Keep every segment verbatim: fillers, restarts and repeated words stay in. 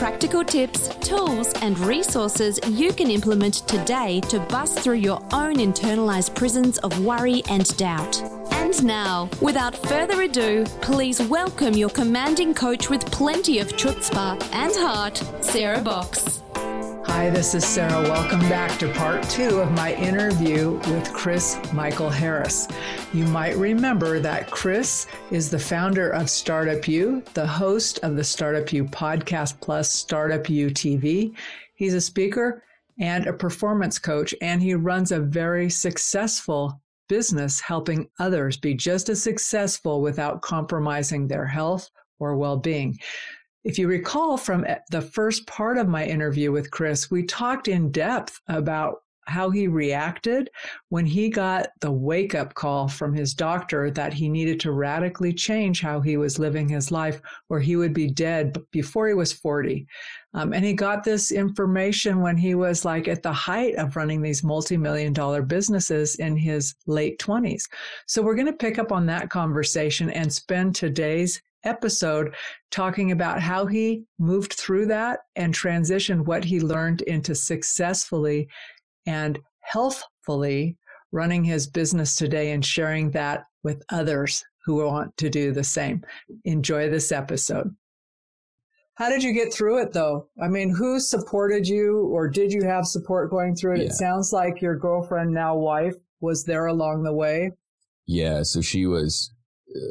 practical tips, tools, and resources you can implement today to bust through your own internalized prisons of worry and doubt. And now, without further ado, please welcome your commanding coach with plenty of chutzpah and heart, Sara Bok. Hi, this is Sara. Welcome back to part two of my interview with Chris Michael Harris. You might remember that Chris is the founder of Startup U, the host of the Startup U podcast plus Startup U T V. He's a speaker and a performance coach, and he runs a very successful business helping others be just as successful without compromising their health or well-being. If you recall from the first part of my interview with Chris, we talked in depth about how he reacted when he got the wake-up call from his doctor that he needed to radically change how he was living his life, or he would be dead before he was forty. Um, and he got this information when he was like at the height of running these multi-million dollar businesses in his late twenties. So we're going to pick up on that conversation and spend today's episode talking about how he moved through that and transitioned what he learned into successfully and healthfully running his business today and sharing that with others who want to do the same. Enjoy this episode. How did you get through it though? I mean, who supported you, or did you have support going through it? Yeah. It sounds like your girlfriend, now wife, was there along the way. Yeah, so she was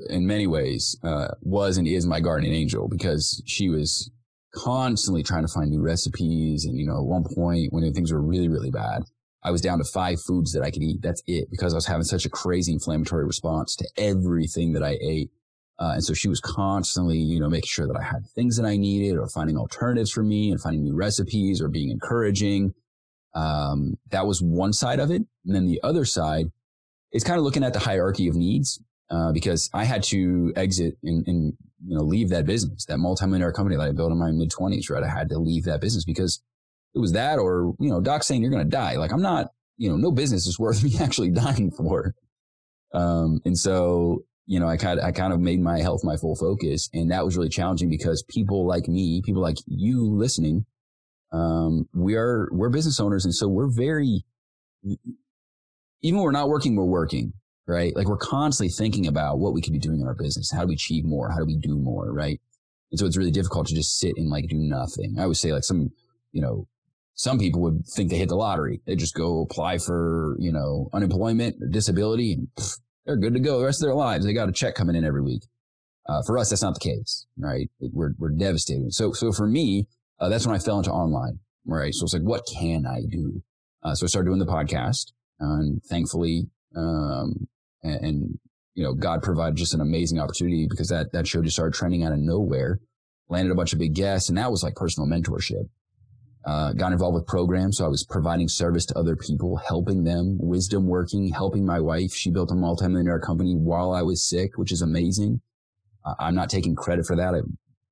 in many ways, uh, was and is my guardian angel, because she was constantly trying to find new recipes. And, you know, at one point when things were really, really bad, I was down to five foods that I could eat. That's it, because I was having such a crazy inflammatory response to everything that I ate. Uh, and so she was constantly, you know, making sure that I had things that I needed, or finding alternatives for me and finding new recipes, or being encouraging. Um, that was one side of it. And then the other side is kind of looking at the hierarchy of needs. Uh, because I had to exit and, and, you know, leave that business, that multimillionaire company that I built in my mid twenties, right? I had to leave that business because it was that, or, you know, doc saying you're going to die. Like, I'm not, you know, no business is worth me actually dying for. Um, and so, you know, I kind of, I kind of made my health my full focus. And that was really challenging because people like me, people like you listening, um, we are, we're business owners. And so we're very, even when we're not working, we're working. Right? Like, we're constantly thinking about what we could be doing in our business. How do we achieve more? How do we do more? Right? And so it's really difficult to just sit and like do nothing. I would say like some, you know, some people would think they hit the lottery. They just go apply for, you know, unemployment or disability, and pff, they're good to go the rest of their lives. They got a check coming in every week. Uh, for us, that's not the case, right? We're, we're devastated. So, so for me, uh, that's when I fell into online, right? So it's like, what can I do? Uh, so I started doing the podcast, and thankfully, um, And, and, you know, God provided just an amazing opportunity, because that, that show just started trending out of nowhere, landed a bunch of big guests. And that was like personal mentorship. Uh, got involved with programs. So I was providing service to other people, helping them, wisdom working, helping my wife. She built a multimillionaire company while I was sick, which is amazing. Uh, I'm not taking credit for that. I,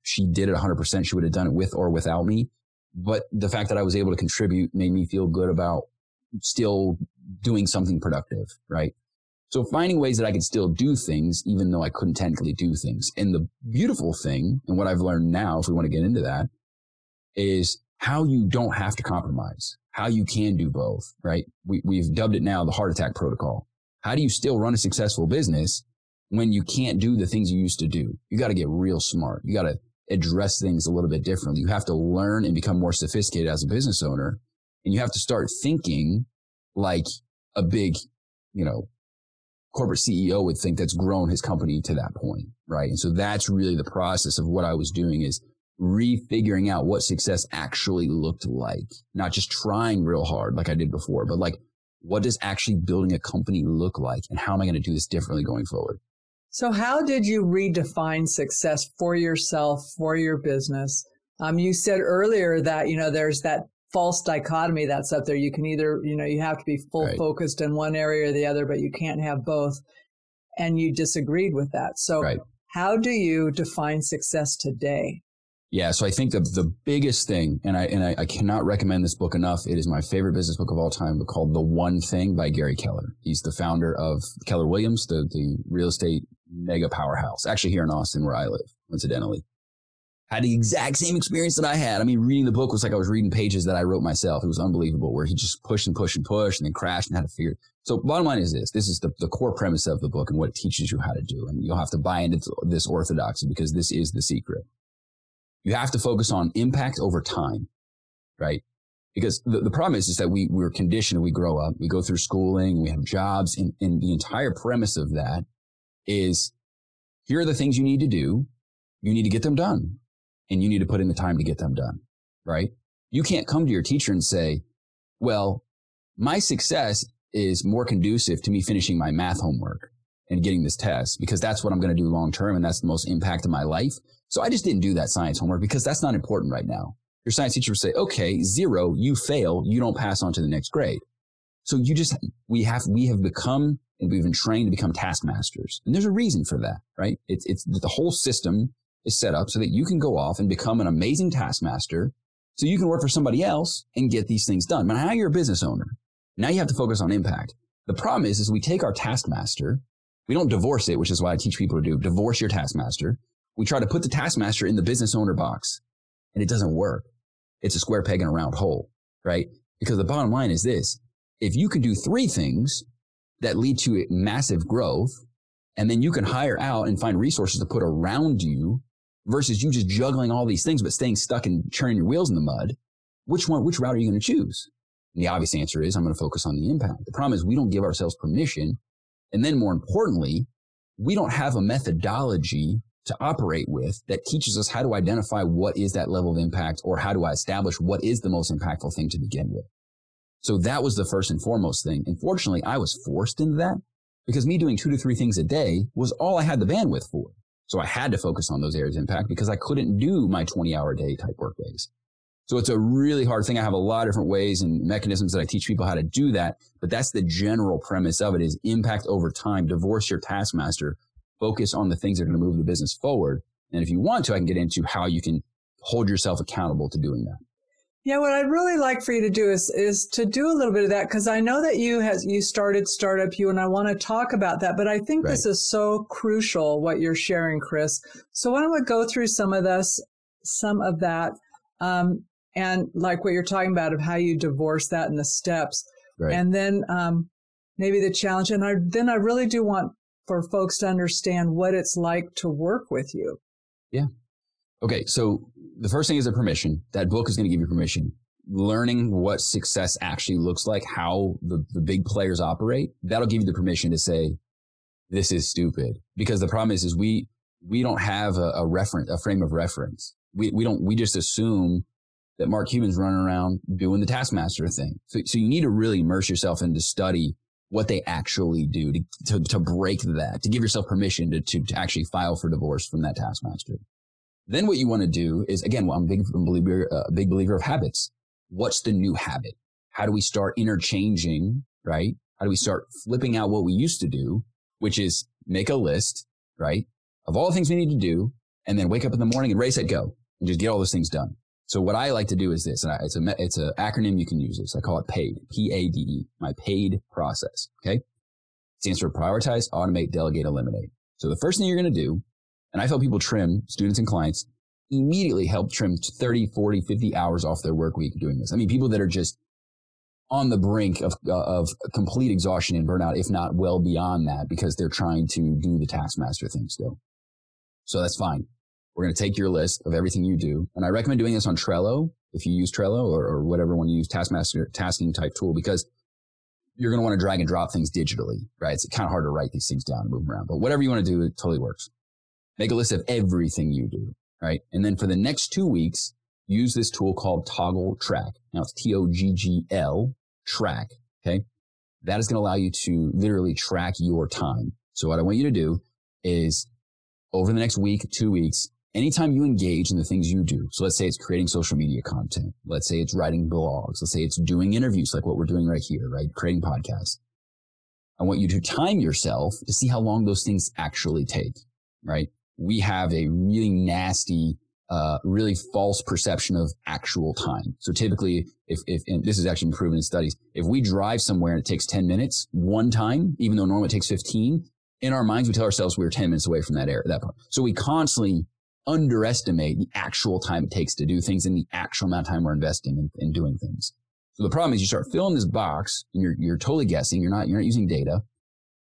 she did it one hundred percent. She would have done it with or without me. But the fact that I was able to contribute made me feel good about still doing something productive, right? So finding ways that I could still do things, even though I couldn't technically do things. And the beautiful thing, and what I've learned now, if we want to get into that, is how you don't have to compromise, how you can do both, right? We, we've dubbed it now the heart attack protocol. How do you still run a successful business when you can't do the things you used to do? You got to get real smart. You got to address things a little bit differently. You have to learn and become more sophisticated as a business owner. And you have to start thinking like a big, you know, corporate C E O would think, that's grown his company to that point, right? And so that's really the process of what I was doing, is refiguring out what success actually looked like, not just trying real hard like I did before, but like, what does actually building a company look like, and how am I going to do this differently going forward? So how did you redefine success for yourself, for your business? Um, you said earlier that, you know, there's that false dichotomy that's up there. You can either, you know, you have to be full right. focused in one area or the other, but you can't have both. And you disagreed with that. So right. how do you define success today? Yeah. So I think the, the biggest thing, and I, and I, I cannot recommend this book enough. It is my favorite business book of all time, called The One Thing by Gary Keller. He's the founder of Keller Williams, the, the real estate mega powerhouse, actually here in Austin where I live, incidentally. Had the exact same experience that I had. I mean, reading the book was like I was reading pages that I wrote myself. It was unbelievable, where he just pushed and pushed and pushed and then crashed and had to figure it. So bottom line is this. This is the, the core premise of the book and what it teaches you how to do. And you'll have to buy into this orthodoxy because this is the secret. You have to focus on impact over time, right? Because the, the problem is, is that we, we're conditioned, we grow up, we go through schooling, we have jobs, and, and the entire premise of that is here are the things you need to do. You need to get them done, and you need to put in the time to get them done, right? You can't come to your teacher and say, well, my success is more conducive to me finishing my math homework and getting this test because that's what I'm going to do long term, and that's the most impact of my life. So I just didn't do that science homework because that's not important right now. Your science teacher would say, okay, zero, you fail, you don't pass on to the next grade. So you just, we have, we have become, and we've been trained to become taskmasters. And there's a reason for that, right? It's, it's the whole system is set up so that you can go off and become an amazing taskmaster so you can work for somebody else and get these things done. But now you're a business owner. Now you have to focus on impact. The problem is, is we take our taskmaster, we don't divorce it, which is why I teach people to do, divorce your taskmaster. We try to put the taskmaster in the business owner box, and it doesn't work. It's a square peg in a round hole, right? Because the bottom line is this. If you can do three things that lead to massive growth, and then you can hire out and find resources to put around you, versus you just juggling all these things, but staying stuck and churning your wheels in the mud, which one, which route are you going to choose? And the obvious answer is I'm going to focus on the impact. The problem is we don't give ourselves permission. And then more importantly, we don't have a methodology to operate with that teaches us how to identify what is that level of impact, or how do I establish what is the most impactful thing to begin with. So that was the first and foremost thing. And fortunately, I was forced into that because me doing two to three things a day was all I had the bandwidth for. So I had to focus on those areas of impact because I couldn't do my twenty hour day type work days. So it's a really hard thing. I have a lot of different ways and mechanisms that I teach people how to do that. But that's the general premise of it, is impact over time, divorce your taskmaster, focus on the things that are going to move the business forward. And if you want to, I can get into how you can hold yourself accountable to doing that. Yeah, what I'd really like for you to do is is to do a little bit of that, because I know that you has you started Startup U, and I want to talk about that. But I think right. this is so crucial what you're sharing, Chris. So why don't we go through some of this, some of that, um, and like what you're talking about of how you divorce that and the steps, right. and then um, maybe the challenge. And I, then I really do want for folks to understand what it's like to work with you. Yeah. Okay, so the first thing is a permission. That book is going to give you permission. Learning what success actually looks like, how the, the big players operate, that'll give you the permission to say, this is stupid. Because the problem is, is we, we don't have a, a reference, a frame of reference. We, we don't, we just assume that Mark Cuban's running around doing the taskmaster thing. So, so you need to really immerse yourself into study what they actually do to, to, to break that, to give yourself permission to, to, to actually file for divorce from that taskmaster. Then what you want to do is, again, well, I'm a big believer, uh, big believer of habits. What's the new habit? How do we start interchanging, right? How do we start flipping out what we used to do, which is make a list, right, of all the things we need to do, and then wake up in the morning and race it, go, and just get all those things done. So what I like to do is this, and I, it's a it's an acronym you can use. This I call it PADE, P A D E, my PADE process, okay? It stands for prioritize, automate, delegate, eliminate. So the first thing you're going to do, and I've helped people trim, students and clients, immediately help trim thirty, forty, fifty hours off their work week doing this. I mean, people that are just on the brink of, uh, of complete exhaustion and burnout, if not well beyond that, because they're trying to do the taskmaster thing still. So that's fine. We're going to take your list of everything you do. And I recommend doing this on Trello, if you use Trello or, or whatever one you use, taskmaster, tasking type tool, because you're going to want to drag and drop things digitally, right? It's kind of hard to write these things down and move them around, but whatever you want to do, it totally works. Make a list of everything you do, right? And then for the next two weeks, use this tool called Toggl Track. Now it's T O G G L, track, okay? That is going to allow you to literally track your time. So what I want you to do is over the next week, two weeks, Anytime you engage in the things you do, so let's say it's creating social media content, let's say it's writing blogs, let's say it's doing interviews like what we're doing right here, right? Creating podcasts. I want you to time yourself to see how long those things actually take, right? We have a really nasty, uh, really false perception of actual time. So typically, if, if, and this is actually proven in studies, if we drive somewhere and it takes ten minutes one time, even though normally it takes fifteen, in our minds, we tell ourselves we're ten minutes away from that area, that point. So we constantly underestimate the actual time it takes to do things and the actual amount of time we're investing in, in doing things. So the problem is you start filling this box and you're, you're totally guessing. You're not, you're not using data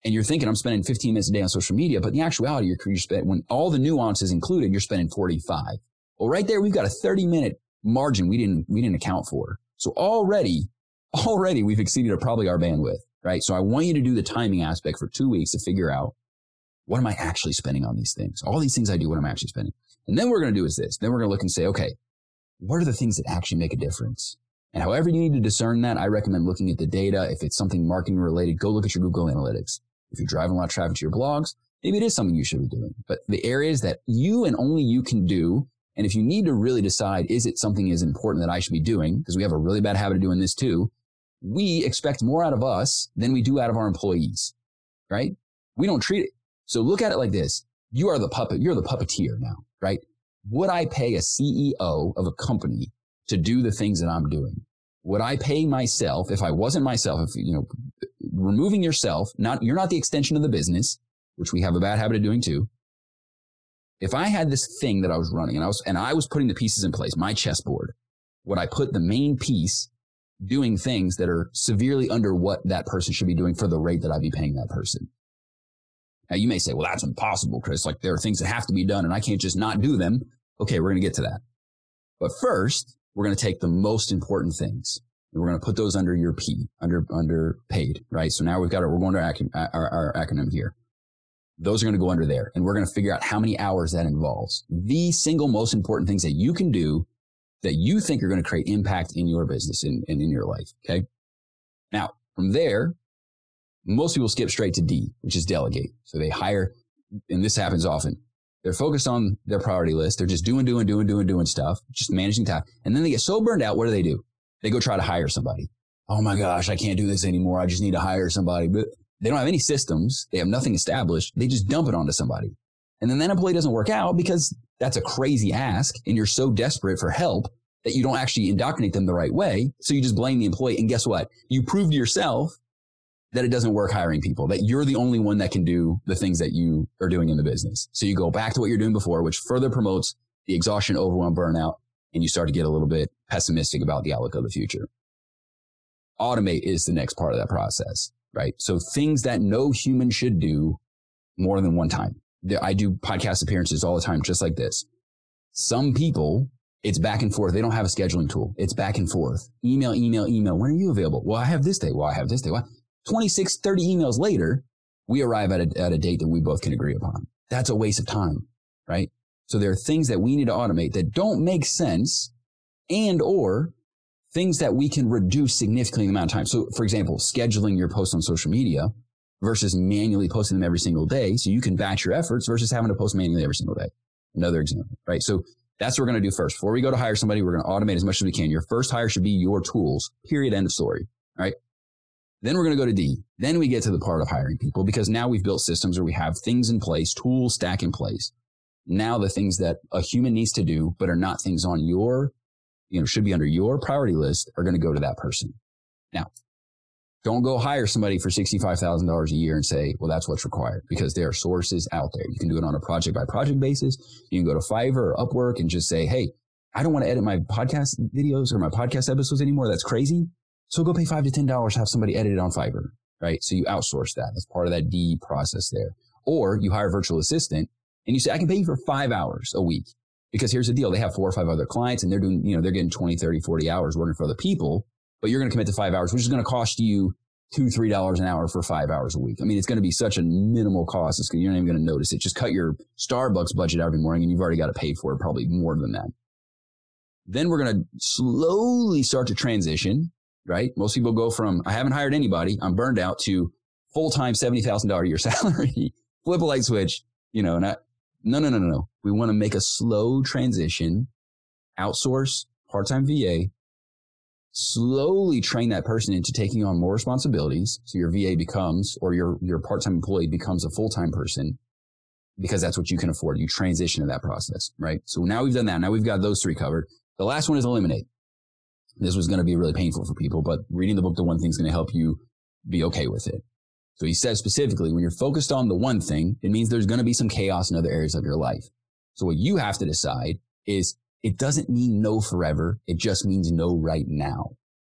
and you're thinking I'm spending fifteen minutes a day on social media, but in actuality, you're, you're spending, when all the nuance is included, you're spending forty-five. Well, right there, we've got a thirty minute margin we didn't, we didn't account for. So already, already we've exceeded probably our bandwidth, right? So I want you to do the timing aspect for two weeks to figure out, what am I actually spending on these things? All these things I do, what am I actually spending? And then what we're going to do is this. Then we're going to look and say, okay, what are the things that actually make a difference? And however you need to discern that, I recommend looking at the data. If it's something marketing related, go look at your Google Analytics. If you're driving a lot of traffic to your blogs, maybe it is something you should be doing. But the areas that you and only you can do, and if you need to really decide, is it something is important that I should be doing? Because we have a really bad habit of doing this too. We expect more out of us than we do out of our employees, right? We don't treat it. So look at it like this. You are the puppet. You're the puppeteer now, right? Would I pay a C E O of a company to do the things that I'm doing? Would I pay myself if I wasn't myself? If, you know, removing yourself, not, you're not the extension of the business, which we have a bad habit of doing too. If I had this thing that I was running and I was, and I was putting the pieces in place, my chessboard, would I put the main piece doing things that are severely under what that person should be doing for the rate that I'd be paying that person? Now, you may say, well, that's impossible, Chris. Like, there are things that have to be done and I can't just not do them. Okay, we're going to get to that. But first, we're going to take the most important things and we're going to put those under your P, under, under paid, right? So now we've got our, we're going to our, our, our acronym here. Those are going to go under there and we're going to figure out how many hours that involves. The single most important things that you can do that you think are going to create impact in your business and, and in your life. Okay. Now, from there, most people skip straight to D, which is delegate. So they hire, and this happens often. They're focused on their priority list. They're just doing, doing, doing, doing, doing stuff, just managing time. And then they get so burned out. What do they do? They go try to hire somebody. Oh my gosh, I can't do this anymore. I just need to hire somebody. But they don't have any systems. They have nothing established. They just dump it onto somebody. And then that employee doesn't work out because that's a crazy ask. And you're so desperate for help that you don't actually indoctrinate them the right way. So you just blame the employee. And guess what? You prove to yourself that it doesn't work hiring people, that you're the only one that can do the things that you are doing in the business. So you go back to what you're doing before, which further promotes the exhaustion, overwhelm, burnout, and you start to get a little bit pessimistic about the outlook of the future. Automate is the next part of that process, right? So things that no human should do more than one time. I do podcast appearances all the time, just like this. Some people, it's back and forth. They don't have a scheduling tool. It's back and forth. Email, email, email. When are you available? Well, I have this day. Well, I have this day. Well, twenty-six, thirty emails later, we arrive at a, at a date that we both can agree upon. That's a waste of time, right? So there are things that we need to automate that don't make sense and or things that we can reduce significantly the amount of time. So for example, scheduling your posts on social media versus manually posting them every single day. So you can batch your efforts versus having to post manually every single day. Another example, right? So that's what we're going to do first. Before we go to hire somebody, we're going to automate as much as we can. Your first hire should be your tools, period, end of story, right? Then we're going to go to D. Then we get to the part of hiring people because now we've built systems where we have things in place, tools stack in place. Now the things that a human needs to do, but are not things on your, you know, should be under your priority list are going to go to that person. Now, don't go hire somebody for sixty-five thousand dollars a year and say, well, that's what's required because there are sources out there. You can do it on a project by project basis. You can go to Fiverr or Upwork and just say, hey, I don't want to edit my podcast videos or my podcast episodes anymore. That's crazy. So go pay five to ten dollars, have somebody edit it on Fiverr, right? So you outsource that. That's part of that D process there. Or you hire a virtual assistant and you say, I can pay you for five hours a week because here's the deal. They have four or five other clients and they're doing, you know, they're getting twenty, thirty, forty hours working for other people, but you're going to commit to five hours, which is going to cost you two, three dollars an hour for five hours a week. I mean, it's going to be such a minimal cost. It's, you're not even going to notice it. Just cut your Starbucks budget every morning and you've already got to pay for it, probably more than that. Then we're going to slowly start to transition. Right? Most people go from, I haven't hired anybody, I'm burned out, to full-time seventy thousand dollars a year salary, flip a light switch, you know, and I, no, no, no, no, no. We want to make a slow transition, outsource, part-time V A, slowly train that person into taking on more responsibilities. So your V A becomes, or your, your part-time employee becomes a full-time person, because that's what you can afford. You transition to that process, right? So now we've done that. Now we've got those three covered. The last one is eliminate. This was going to be really painful for people, but reading the book, The One Thing, is going to help you be okay with it. So he says specifically, when you're focused on the one thing, it means there's going to be some chaos in other areas of your life. So what you have to decide is, it doesn't mean no forever. It just means no right now,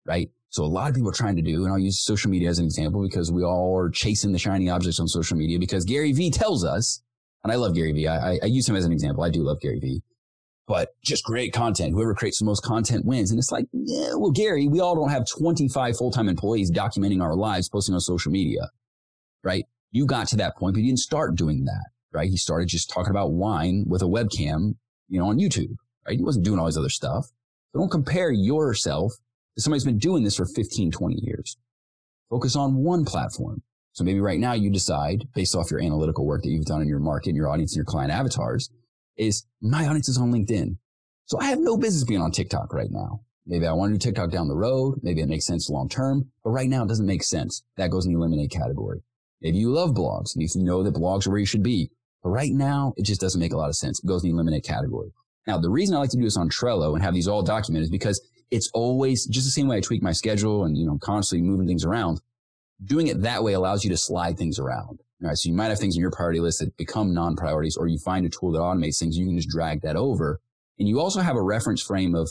right? So a lot of people are trying to do, and I'll use social media as an example, because we all are chasing the shiny objects on social media, because Gary V tells us, and I love Gary V. I, I use him as an example. I do love Gary V. But just create content. Whoever creates the most content wins. And it's like, yeah, well, Gary, we all don't have twenty-five full-time employees documenting our lives, posting on social media, right? You got to that point, but you didn't start doing that, right? He started just talking about wine with a webcam, you know, on YouTube, right? He wasn't doing all his other stuff. So don't compare yourself to somebody who's been doing this for fifteen, twenty years. Focus on one platform. So maybe right now you decide, based off your analytical work that you've done in your market, your audience, and your client avatars, is my audience is on LinkedIn. So I have no business being on TikTok right now. Maybe I want to do TikTok down the road. Maybe it makes sense long term, but right now it doesn't make sense. That goes in the eliminate category. Maybe you love blogs and you know that blogs are where you should be, but right now it just doesn't make a lot of sense. It goes in the eliminate category. Now, the reason I like to do this on Trello and have these all documented is because it's always just the same way I tweak my schedule and, you know, I'm constantly moving things around. Doing it that way allows you to slide things around. All right, so you might have things in your priority list that become non-priorities, or you find a tool that automates things. You can just drag that over. And you also have a reference frame of,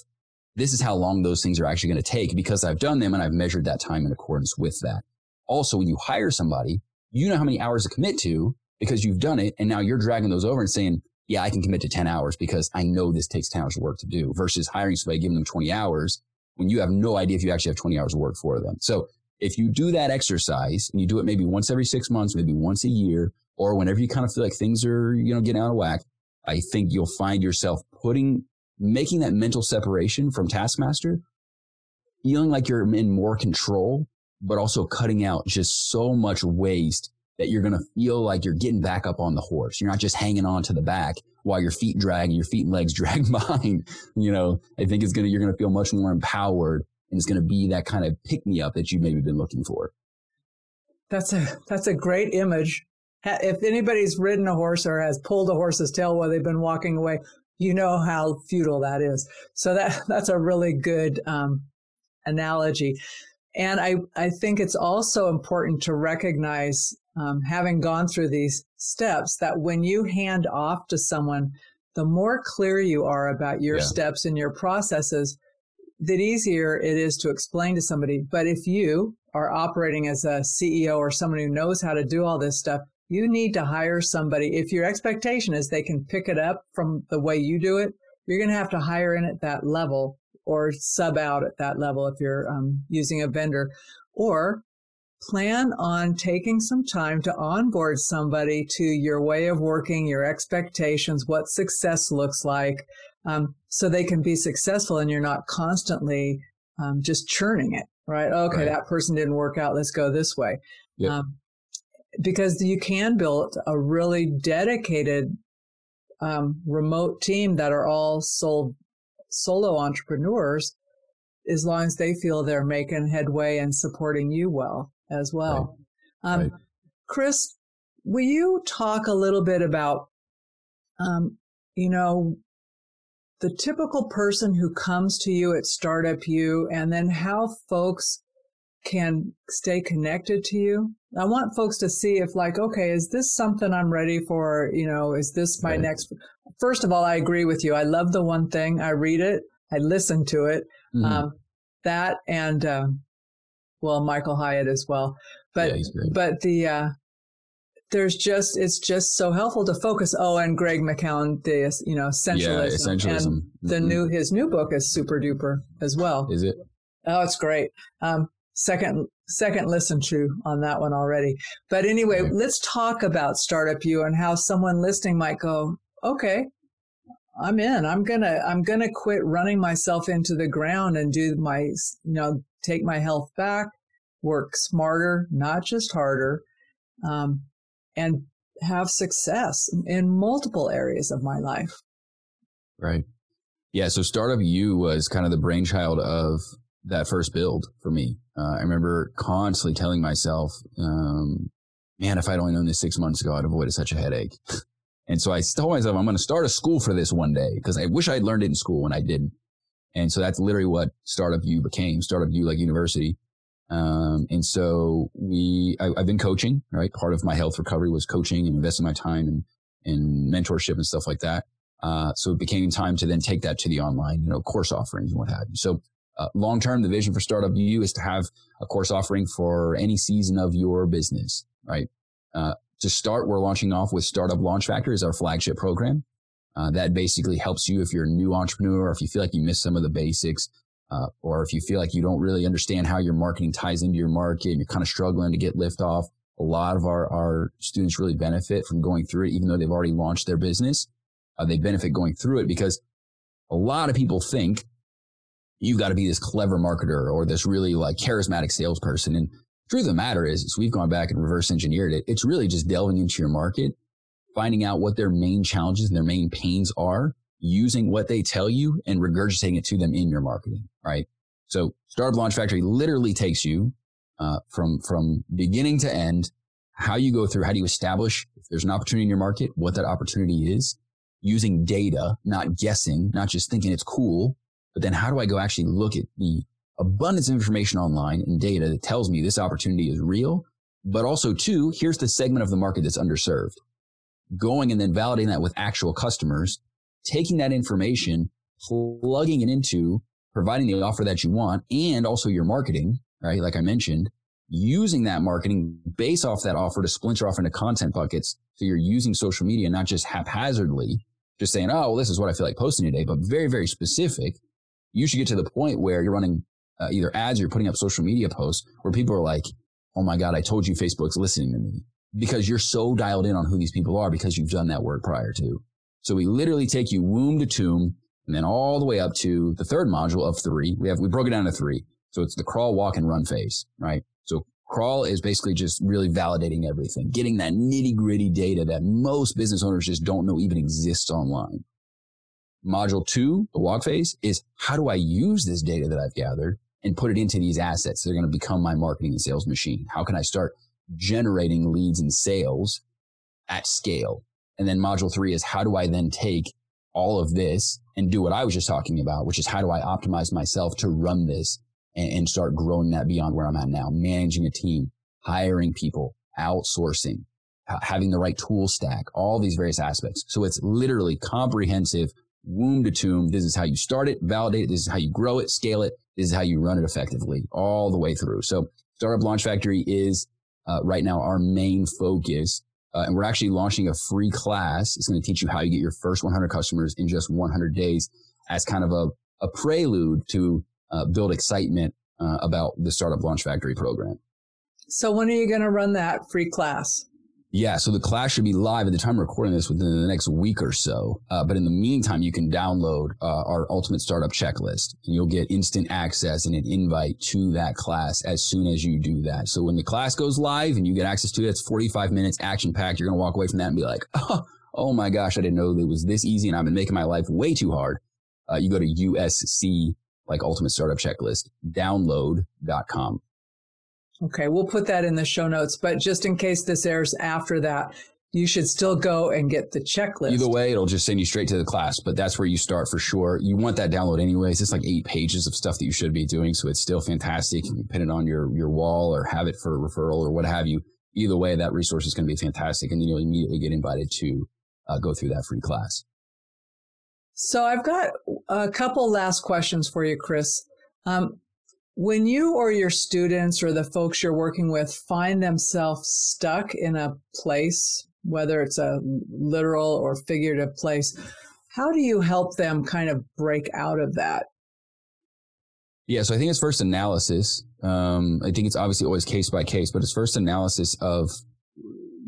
this is how long those things are actually going to take, because I've done them and I've measured that time in accordance with that. Also, when you hire somebody, you know how many hours to commit to because you've done it. And now you're dragging those over and saying, yeah, I can commit to ten hours because I know this takes ten hours of work to do, versus hiring somebody, giving them twenty hours when you have no idea if you actually have twenty hours of work for them. So if you do that exercise and you do it maybe once every six months, maybe once a year, or whenever you kind of feel like things are, you know, getting out of whack, I think you'll find yourself putting, making that mental separation from Taskmaster, feeling like you're in more control, but also cutting out just so much waste that you're going to feel like you're getting back up on the horse. You're not just hanging on to the back while your feet drag and your feet and legs drag behind. You know, I think it's going to, you're going to feel much more empowered. And it's going to be that kind of pick-me-up that you've maybe been looking for. That's a that's a great image. If anybody's ridden a horse or has pulled a horse's tail while they've been walking away, you know how futile that is. So that that's a really good um, analogy. And I, I think it's also important to recognize, um, having gone through these steps, that when you hand off to someone, the more clear you are about your yeah. steps and your processes, the easier it is to explain to somebody. But if you are operating as a C E O or someone who knows how to do all this stuff, you need to hire somebody. If your expectation is they can pick it up from the way you do it, you're going to have to hire in at that level or sub out at that level if you're um, using a vendor. Or plan on taking some time to onboard somebody to your way of working, your expectations, what success looks like, Um, so they can be successful and you're not constantly um, just churning it, right? Okay, right. That person didn't work out. Let's go this way. Yep. Um, because you can build a really dedicated um, remote team that are all sol- solo entrepreneurs, as long as they feel they're making headway and supporting you well as well. Right. Um, right. Chris, will you talk a little bit about, um, you know, the typical person who comes to you at Startup U, and then how folks can stay connected to you? I want folks to see if, like, okay, is this something I'm ready for? You know, is this my right. next? First of all, I agree with you. I love The One Thing. I read it. I listen to it. Mm-hmm. Um, that and, um, well, Michael Hyatt as well. But, yeah, but the, uh, There's just, it's just so helpful to focus. Oh, and Greg McKeown, the, you know, Essentialism. Yeah, Essentialism. And mm-hmm. the new, his new book is super duper as well. Is it? Oh, it's great. Um, second, second listen to on that one already. But anyway, okay. Let's talk about Startup U and how someone listening might go, okay, I'm in, I'm going to, I'm going to quit running myself into the ground and do my, you know, take my health back, work smarter, not just harder. Um, And have success in multiple areas of my life. Right. Yeah. So Startup U was kind of the brainchild of that first build for me. Uh, I remember constantly telling myself, um, man, if I'd only known this six months ago, I'd avoided such a headache. And so I told myself, I'm going to start a school for this one day because I wish I'd learned it in school and I didn't. And so that's literally what Startup U became, Startup U like university. Um, and so we, I, I've been coaching, right? Part of my health recovery was coaching and investing my time and, and mentorship and stuff like that. Uh, so it became time to then take that to the online, you know, course offerings and what have you. So, uh, long-term, the vision for Startup U is to have a course offering for any season of your business, right? Uh, to start, we're launching off with Startup Launch Factory as our flagship program. Uh, that basically helps you if you're a new entrepreneur or if you feel like you missed some of the basics. Uh, or if you feel like you don't really understand how your marketing ties into your market and you're kind of struggling to get lift off, a lot of our, our students really benefit from going through it, even though they've already launched their business. Uh, they benefit going through it because a lot of people think you've got to be this clever marketer or this really like charismatic salesperson. And the truth of the matter is, is we've gone back and reverse engineered it. It's really just delving into your market, finding out what their main challenges and their main pains are, using what they tell you and regurgitating it to them in your marketing, right? So Startup Launch Factory literally takes you uh, from from beginning to end, how you go through, how do you establish if there's an opportunity in your market, what that opportunity is, using data, not guessing, not just thinking it's cool, but then how do I go actually look at the abundance of information online and data that tells me this opportunity is real, but also too, here's the segment of the market that's underserved. Going and then validating that with actual customers, taking that information, plugging it into providing the offer that you want and also your marketing, right? Like I mentioned, using that marketing based off that offer to splinter off into content buckets. So you're using social media, not just haphazardly, just saying, oh, well, this is what I feel like posting today, but very, very specific. You should get to the point where you're running uh, either ads or you're putting up social media posts where people are like, oh my God, I told you Facebook's listening to me, because you're so dialed in on who these people are because you've done that work prior to. So we literally take you womb to tomb and then all the way up to the third module of three. We have, we broke it down to three. So it's the crawl, walk and run phase, right? So crawl is basically just really validating everything, getting that nitty gritty data that most business owners just don't know even exists online. Module two, the walk phase, is how do I use this data that I've gathered and put it into these assets that are going to become my marketing and sales machine? How can I start generating leads and sales at scale? And then module three is how do I then take all of this and do what I was just talking about, which is how do I optimize myself to run this and, and start growing that beyond where I'm at now, managing a team, hiring people, outsourcing, ha- having the right tool stack, all these various aspects. So it's literally comprehensive, womb to tomb. This is how you start it, validate it. This is how you grow it, scale it. This is how you run it effectively all the way through. So Startup Launch Factory is uh, right now our main focus. Uh, and we're actually launching a free class. It's going to teach you how you get your first one hundred customers in just one hundred days as kind of a, a prelude to uh, build excitement uh, about the Startup Launch Factory program. So when are you going to run that free class? Yeah, so the class should be live at the time of recording this within the next week or so. Uh, but in the meantime, you can download uh, our Ultimate Startup Checklist, and you'll get instant access and an invite to that class as soon as you do that. So when the class goes live and you get access to it, it's forty-five minutes, action-packed. You're going to walk away from that and be like, oh, oh my gosh, I didn't know it was this easy, and I've been making my life way too hard. Uh, you go to U S C, like Ultimate Startup Checklist, download dot com. Okay, we'll put that in the show notes, but just in case this airs after that, you should still go and get the checklist. Either way, it'll just send you straight to the class, but that's where you start for sure. You want that download anyways. It's like eight pages of stuff that you should be doing, so it's still fantastic. You can pin it on your, your wall or have it for a referral or what have you. Either way, that resource is going to be fantastic, and then you'll immediately get invited to uh, go through that free class. So I've got a couple last questions for you, Chris. Um, When you or your students or the folks you're working with find themselves stuck in a place, whether it's a literal or figurative place, how do you help them kind of break out of that? Yeah, so I think it's first analysis. Um, I think it's obviously always case by case, but it's first analysis of,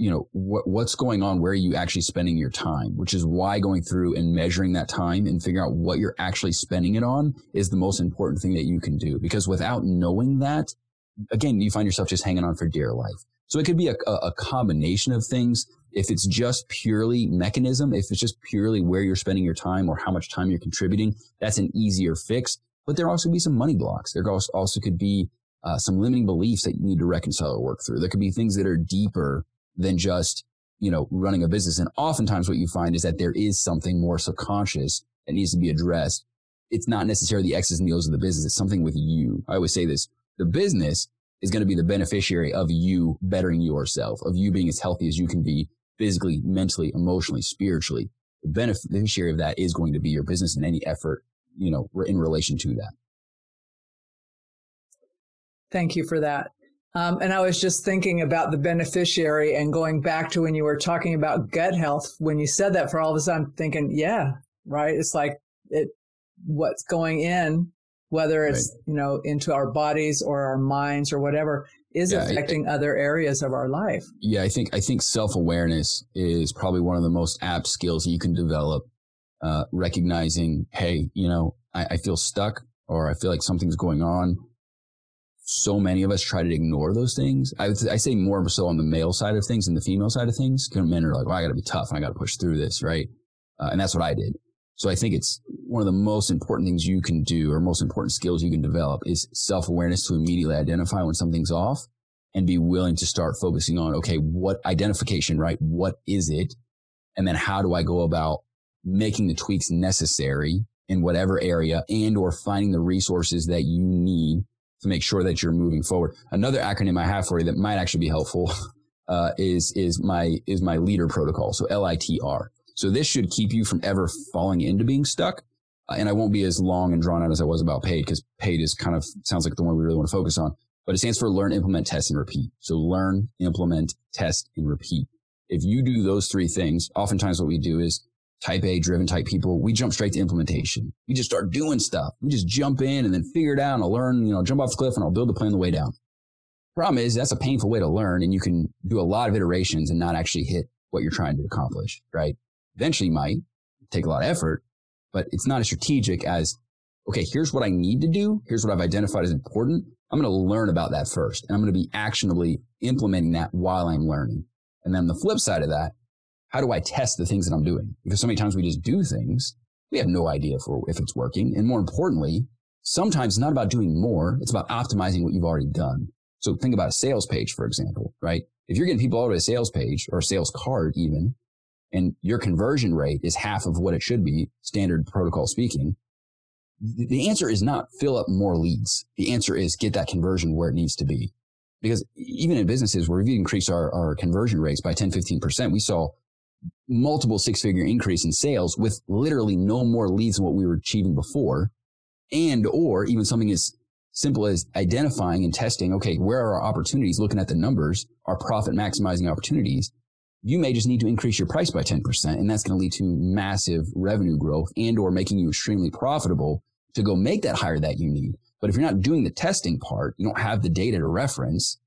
you know, what, what's going on, where are you actually spending your time, which is why going through and measuring that time and figuring out what you're actually spending it on is the most important thing that you can do. Because without knowing that, again, you find yourself just hanging on for dear life. So it could be a, a combination of things. If it's just purely mechanism, if it's just purely where you're spending your time or how much time you're contributing, that's an easier fix. But there also could be some money blocks. There also could be uh, some limiting beliefs that you need to reconcile or work through. There could be things that are deeper than just, you know, running a business. And oftentimes what you find is that there is something more subconscious that needs to be addressed. It's not necessarily the X's and the O's of the business. It's something with you. I always say this. The business is going to be the beneficiary of you bettering yourself, of you being as healthy as you can be physically, mentally, emotionally, spiritually. The beneficiary of that is going to be your business and any effort, you know, in relation to that. Thank you for that. Um, and I was just thinking about the beneficiary and going back to when you were talking about gut health. When you said that, for all of a sudden, I'm thinking, yeah, right. It's like it, what's going in, whether it's, right. you know, into our bodies or our minds or whatever, is yeah, affecting I, I, other areas of our life. Yeah, I think I think self-awareness is probably one of the most apt skills you can develop, uh, recognizing, hey, you know, I, I feel stuck or I feel like something's going on. So many of us try to ignore those things. I, would, I say more so on the male side of things and the female side of things. Men are like, well, I got to be tough and I got to push through this, right? Uh, and that's what I did. So I think it's one of the most important things you can do, or most important skills you can develop, is self-awareness to immediately identify when something's off and be willing to start focusing on, okay, what identification, right? What is it? And then how do I go about making the tweaks necessary in whatever area, and or finding the resources that you need to make sure that you're moving forward. Another acronym I have for you that might actually be helpful uh, is, is my, is my LITR protocol. So L I T R. So this should keep you from ever falling into being stuck. Uh, and I won't be as long and drawn out as I was about PADE, because PADE is kind of sounds like the one we really want to focus on, but it stands for learn, implement, test, and repeat. So learn, implement, test, and repeat. If you do those three things, oftentimes what we do is type A driven type people, we jump straight to implementation. We just start doing stuff. We just jump in and then figure it out, and I'll learn, you know, jump off the cliff and I'll build a plan the way down. Problem is that's a painful way to learn, and you can do a lot of iterations and not actually hit what you're trying to accomplish, right? Eventually you might take a lot of effort, but it's not as strategic as, okay, here's what I need to do. Here's what I've identified as important. I'm going to learn about that first, and I'm going to be actionably implementing that while I'm learning. And then the flip side of that, how do I test the things that I'm doing? Because so many times we just do things. We have no idea if, if it's working. And more importantly, sometimes it's not about doing more. It's about optimizing what you've already done. So think about a sales page, for example, right? If you're getting people all to a sales page or a sales card even, and your conversion rate is half of what it should be, standard protocol speaking, the answer is not fill up more leads. The answer is get that conversion where it needs to be. Because even in businesses where we've increased our, our conversion rates by ten, fifteen percent, we saw multiple six-figure increase in sales with literally no more leads than what we were achieving before. And or even something as simple as identifying and testing, okay, where are our opportunities, looking at the numbers, our profit maximizing opportunities. You may just need to increase your price by ten percent, and that's going to lead to massive revenue growth and or making you extremely profitable to go make that hire that you need. But if you're not doing the testing part, you don't have the data to reference,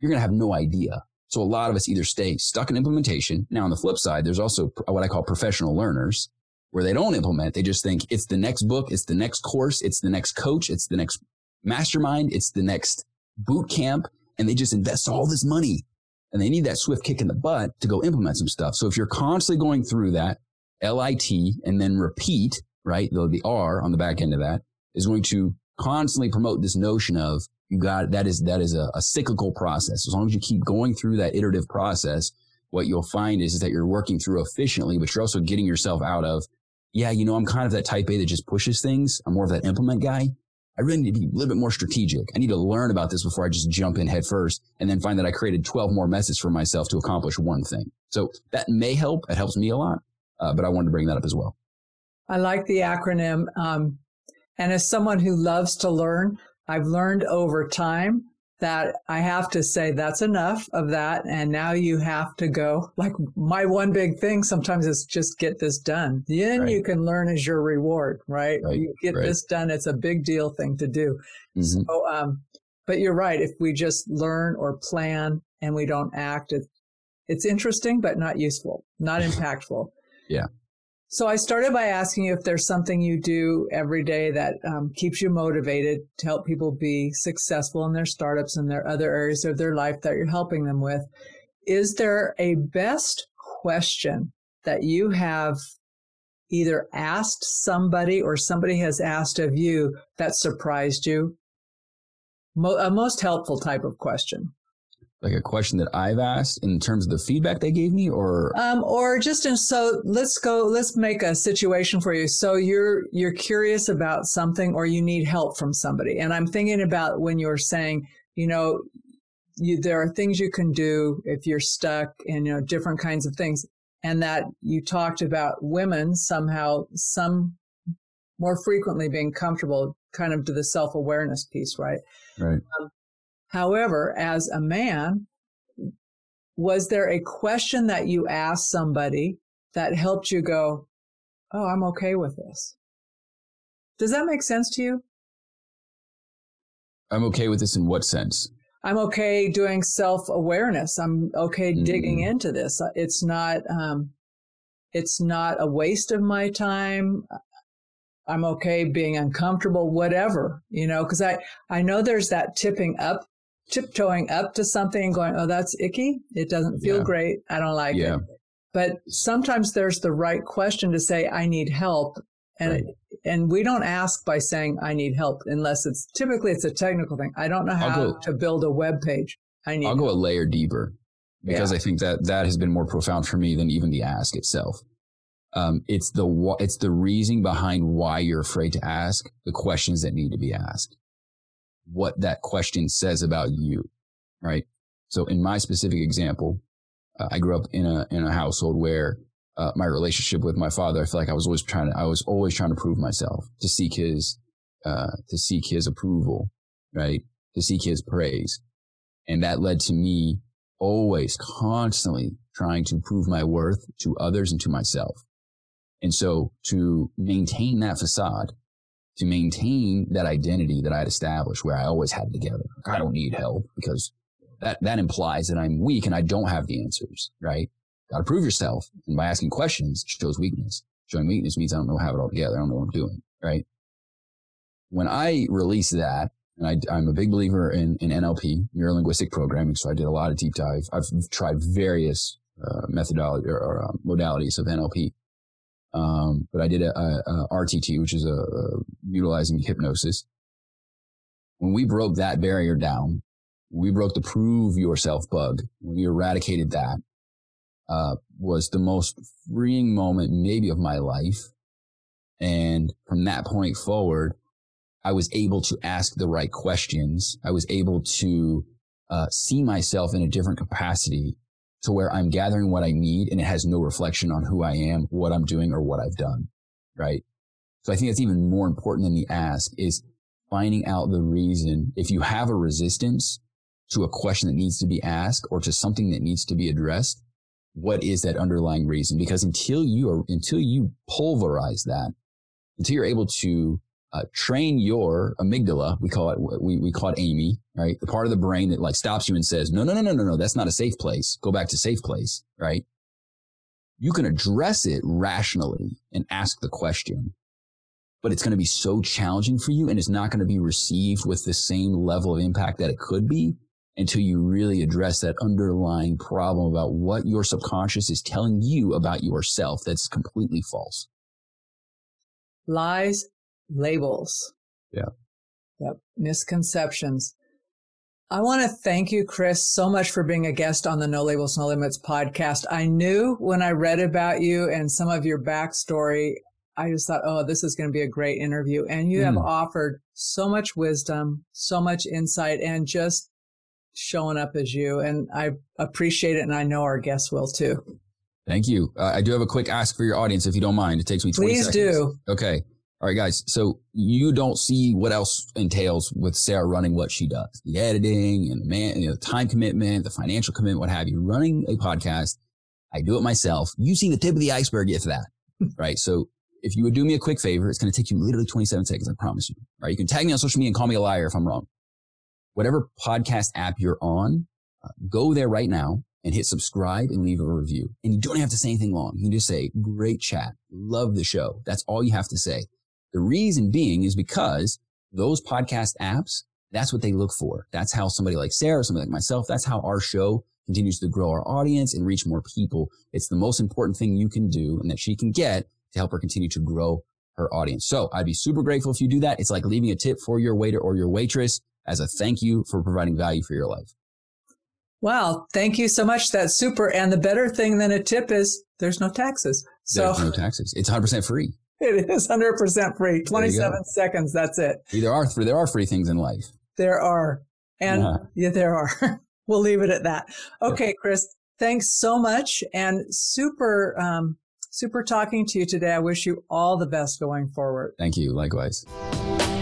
you're going to have no idea. So a lot of us either stay stuck in implementation. Now, on the flip side, there's also what I call professional learners, where they don't implement. They just think it's the next book, it's the next course, it's the next coach, it's the next mastermind, it's the next boot camp, and they just invest all this money. And they need that swift kick in the butt to go implement some stuff. So if you're constantly going through that, L I T and then repeat, right, though the R on the back end of that is going to constantly promote this notion of, you got it. That is, that is a, a cyclical process. As long as you keep going through that iterative process, what you'll find is, is that you're working through efficiently, but you're also getting yourself out of, yeah, you know, I'm kind of that type A that just pushes things. I'm more of that implement guy. I really need to be a little bit more strategic. I need to learn about this before I just jump in head first and then find that I created twelve more methods for myself to accomplish one thing. So that may help. It helps me a lot, uh, but I wanted to bring that up as well. I like the acronym. Um, and as someone who loves to learn, I've learned over time that I have to say that's enough of that. And now you have to go, like my one big thing sometimes is just get this done. Then right. you can learn as your reward, right? right. You get right. this done. It's a big deal thing to do. Mm-hmm. So, um, but you're right. If we just learn or plan and we don't act, it's, it's interesting, but not useful, not impactful. Yeah. So I started by asking you if there's something you do every day that um, keeps you motivated to help people be successful in their startups and their other areas of their life that you're helping them with. Is there a best question that you have either asked somebody or somebody has asked of you that surprised you? Mo- a most helpful type of question. Like a question that I've asked in terms of the feedback they gave me, or um, or just in, so let's go. Let's make a situation for you. So you're you're curious about something, or you need help from somebody. And I'm thinking about when you're saying, you know, you, there are things you can do if you're stuck, and you know, different kinds of things. And that you talked about women somehow, some more frequently being comfortable, kind of to the self-awareness piece, right? Right. Um, However, as a man, was there a question that you asked somebody that helped you go, oh, I'm okay with this? Does that make sense to you? I'm okay with this in what sense? I'm okay doing self-awareness. I'm okay mm-hmm. digging into this. It's not, um, it's not a waste of my time. I'm okay being uncomfortable, whatever, you know, because I, I know there's that tipping up. tiptoeing up to something and going, oh, that's icky. It doesn't feel yeah. great. I don't like yeah. it. But sometimes there's the right question to say, I need help. And right. it, and we don't ask by saying, I need help, unless it's typically it's a technical thing. I don't know how go, to build a web page. I need I'll help. go a layer deeper because yeah. I think that that has been more profound for me than even the ask itself. Um, it's the it's the reason behind why you're afraid to ask the questions that need to be asked. What that question says about you, right? So in my specific example, uh, I grew up in a in a household where uh, my relationship with my father, I feel like I was always trying to I was always trying to prove myself, to seek his uh, to seek his approval, right? To seek his praise, and that led to me always constantly trying to prove my worth to others and to myself. And so to maintain that facade, to maintain that identity that I had established where I always had it together. I don't need help because that, that implies that I'm weak and I don't have the answers, right? Got to prove yourself. And by asking questions shows weakness. Showing weakness means I don't know how to have it all together. I don't know what I'm doing, right? When I release that, and I, I'm a big believer in, in N L P, neuro-linguistic programming, so I did a lot of deep dive. I've tried various uh, methodology or, or um, modalities of N L P. Um, but I did a, a, a R T T, which is a, a utilizing hypnosis. When we broke that barrier down, we broke the prove yourself bug. When we eradicated that, uh, was the most freeing moment maybe of my life. And from that point forward, I was able to ask the right questions. I was able to, uh, see myself in a different capacity, to where I'm gathering what I need and it has no reflection on who I am, what I'm doing, or what I've done, right? So I think that's even more important than the ask, is finding out the reason. If you have a resistance to a question that needs to be asked or to something that needs to be addressed, what is that underlying reason? Because until you are, until you pulverize that, until you're able to uh, train your amygdala, we call it, we, we call it Amy, right? The part of the brain that like stops you and says, no, no, no, no, no, no, that's not a safe place. Go back to safe place, right? You can address it rationally and ask the question, but it's going to be so challenging for you and it's not going to be received with the same level of impact that it could be until you really address that underlying problem about what your subconscious is telling you about yourself that's completely false. Lies, labels. Yeah. Yep. Misconceptions. I want to thank you, Chris, so much for being a guest on the No Labels, No Limits podcast. I knew when I read about you and some of your backstory, I just thought, oh, this is going to be a great interview. And you mm. have offered so much wisdom, so much insight, and just showing up as you. And I appreciate it. And I know our guests will too. Thank you. Uh, I do have a quick ask for your audience, if you don't mind. It takes me twenty Please seconds. Please do. Okay. All right, guys. So you don't see what else entails with Sara running what she does, the editing and the man, you know, the time commitment, the financial commitment, what have you, running a podcast. I do it myself. You see the tip of the iceberg, if that, right? So if you would do me a quick favor, it's going to take you literally twenty-seven seconds. I promise you. All right. You can tag me on social media and call me a liar if I'm wrong. Whatever podcast app you're on, uh, go there right now and hit subscribe and leave a review. And you don't have to say anything long. You can just say, great chat. Love the show. That's all you have to say. The reason being is because those podcast apps, that's what they look for. That's how somebody like Sarah, somebody like myself, that's how our show continues to grow our audience and reach more people. It's the most important thing you can do and that she can get to help her continue to grow her audience. So I'd be super grateful if you do that. It's like leaving a tip for your waiter or your waitress as a thank you for providing value for your life. Wow. Thank you so much. That's super. And the better thing than a tip is there's no taxes. So there's no taxes. It's one hundred percent free. It is one hundred percent free. twenty-seven seconds. That's it. There are, there are free things in life. There are. And yeah, yeah there are. We'll leave it at that. Okay, Chris, thanks so much. And super, um, super talking to you today. I wish you all the best going forward. Thank you. Likewise.